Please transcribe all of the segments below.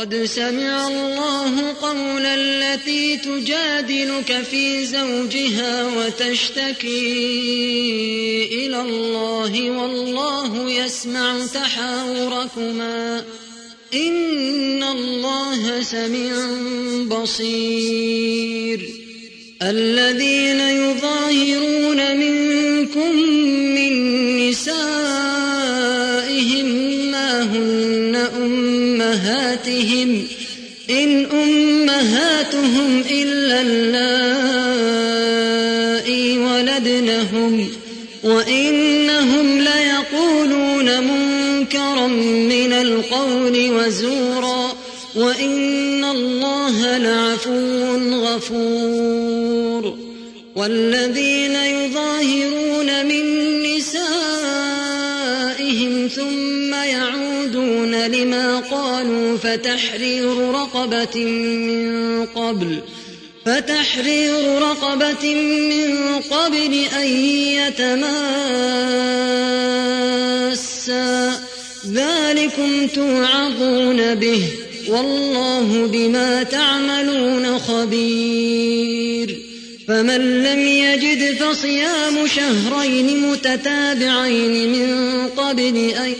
قد سمع الله قول التي تجادلك في زوجها وتشتكي إلى الله والله يسمع تحاوركما إن الله سميع بصير الذين يظاهرون منكم من نسائهم ما هن أمهاتهم إن أمهاتهم إلا اللائي ولدنهم وإنهم ليقولون منكرا من القول وزورا وإن الله لعفو غفور والذين يظاهرون من نسائهم ثم يعودون لما قالوا فتحرير رقبة من قبل أن يتماسا ذلكم توعظون به والله بما تعملون خبير فمن لم يجد فصيام شهرين متتابعين من قبل أن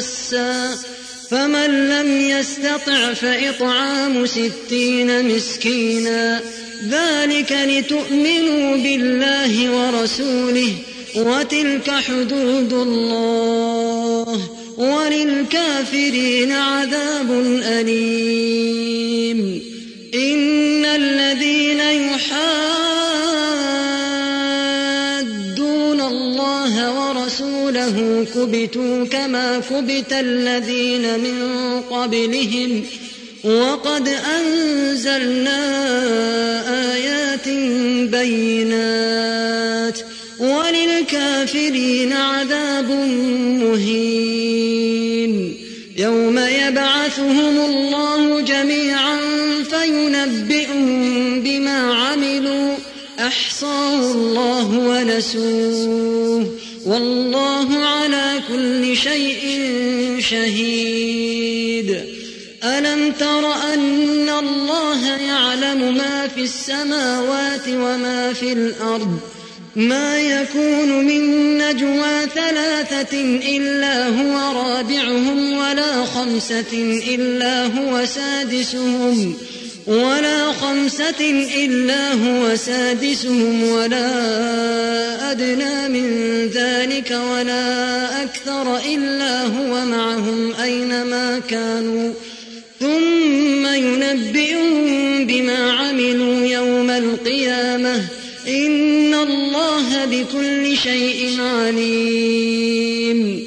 يتماسا فمن لم يستطع فإطعام 60 مسكينا ذلك لتؤمنوا بالله ورسوله وتلك حدود الله وللكافرين عذاب أليم إن الذين يحادون الله ورسوله كبتوا كما كبت الذين من قبلهم وقد أنزلنا آيات بينات وللكافرين عذاب مهين يوم يبعثهم الله جميعا فينبئهم بما عملوا أحصاه الله ونسوه والله على كل شيء شهيد ألم تر أن الله يعلم ما في السماوات وما في الأرض ما يكون من نجوى 3 إلا هو رابعهم ولا 5 إلا هو سادسهم ولا أدنى من ذلك ولا أكثر إلا هو معهم أينما كانوا ثم ينبئهم بما عملوا يوم القيامة إن الله بكل شيء عليم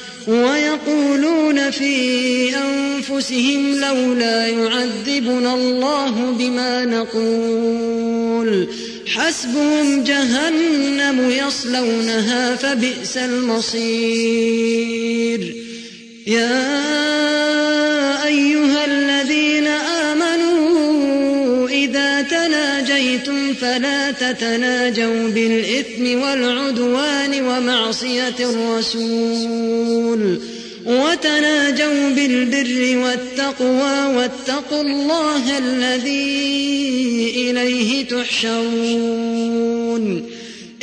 ويقولون في أنفسهم لولا يعذبنا الله بما نقول حسبهم جهنم يصلونها فبئس المصير يا أيها الذين آمنوا إذا تناجيتم فلا تتناجوا بالإثم والعدوان ومعصية الرسول وتناجوا بالبر والتقوى واتقوا الله الذي إليه تحشرون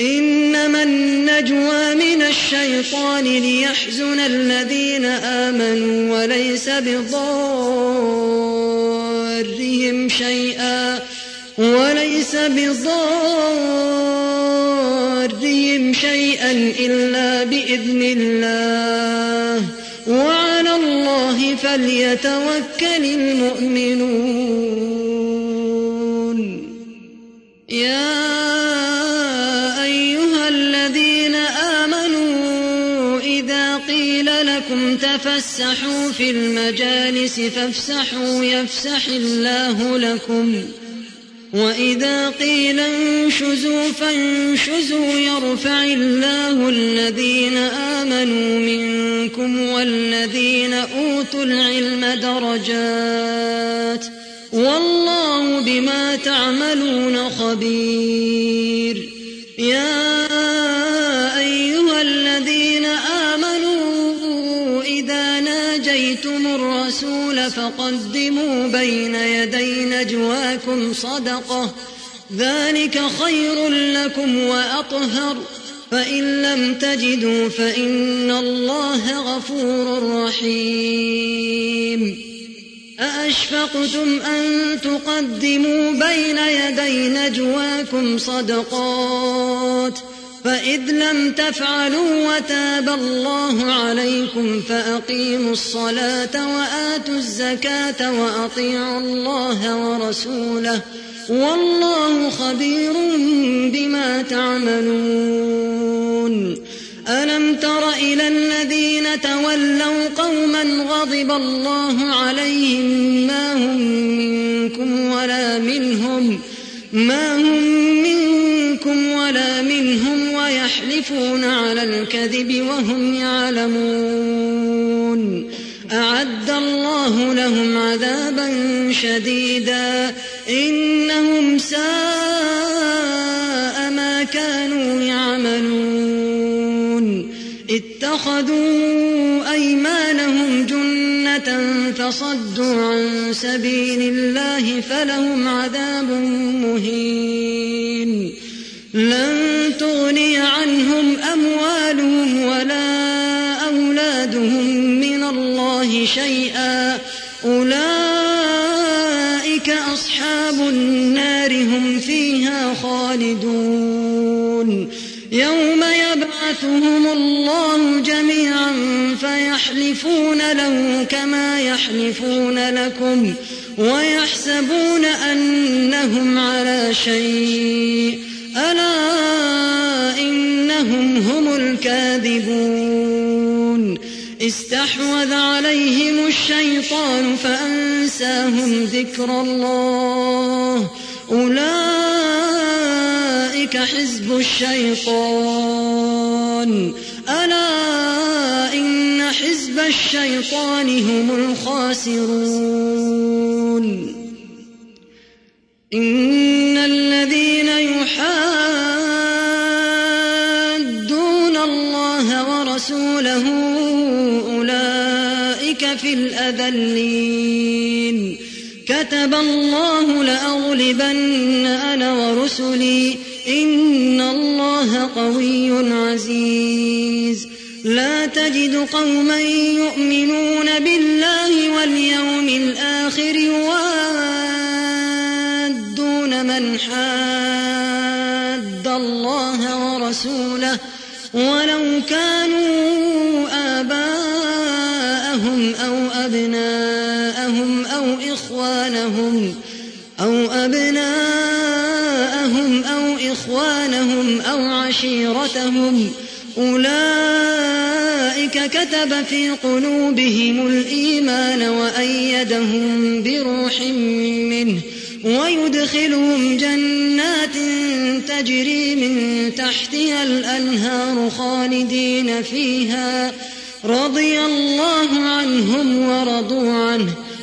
إنما النجوى من الشيطان ليحزن الذين آمنوا وليس بضارهم شيئا إلا بإذن الله وعلى الله فليتوكل المؤمنون يا أيها الذين آمنوا إذا قيل لكم تفسحوا وَافْسَحُوا فِي الْمَجَالِسِ فَافْسَحُوا يَفْسَحِ اللَّهُ لَكُمْ وَإِذَا قِيلَ انشُزُوا فَانشُزُوا يَرْفَعِ اللَّهُ الَّذِينَ آمَنُوا مِنكُمْ وَالَّذِينَ أُوتُوا الْعِلْمَ دَرَجَاتٍ وَاللَّهُ بِمَا تَعْمَلُونَ خَبِيرٌ. يَا أَيُّهَا الَّذِينَ آمَنُوا إِذَا نَاجَيْتُمُ الرَّسُولَ فَقَدِّمُوا بَيْنَ يَدَيْ نَجْوَاكُمْ صَدَقَةً ذَلِكَ خَيْرٌ لَكُمْ وَأَطْهَرُ فَإِنْ لَمْ تَجِدُوا فَإِنَّ اللَّهَ غَفُورٌ رَحِيمٌ. أأشفقتم أن تقدموا بين يدي نجواكم صدقات فإذ لم تفعلوا وتاب الله عليكم فأقيموا الصلاة وآتوا الزكاة وأطيعوا الله ورسوله والله خبير بما تعملون. ألم تر إلى الذين تولوا قوما غضب الله عليهم ما هم منكم ولا منهم ويحلفون على الكذب وهم يعلمون. أعد الله لهم عذابا شديدا إنهم ساء ما كانوا يعملون. اتخذوا أيمانهم جنة فصدوا عن سبيل الله فلهم عذاب مهين. لن تغني عنهم أموالهم ولا أولادهم من الله شيئا أولئك أصحاب النار هم فيها خالدون. يوم يبعثهم الله جميعا فيحلفون له كما يحلفون لكم ويحسبون أنهم على شيء ألا إنهم هم الكاذبون. استحوذ عليهم الشيطان فأنساهم ذكر الله أولئك حزب الشيطان ألا إن حزب الشيطان هم الخاسرون. إن الذين يحادون الله ورسوله أولئك في الأذلين. كتب الله لأغلبن أنا ورسلي إن الله قوي عزيز. لا تجد قوما يؤمنون بالله واليوم الآخر يوادون من حاد الله ورسوله ولو كانوا آباءهم أو أبناءهم أو إخوانهم أو عشيرتهم أولئك كتب في قلوبهم الإيمان وأيدهم بروح منه ويدخلهم جنات تجري من تحتها الأنهار خالدين فيها رضي الله عنهم ورضوا عنه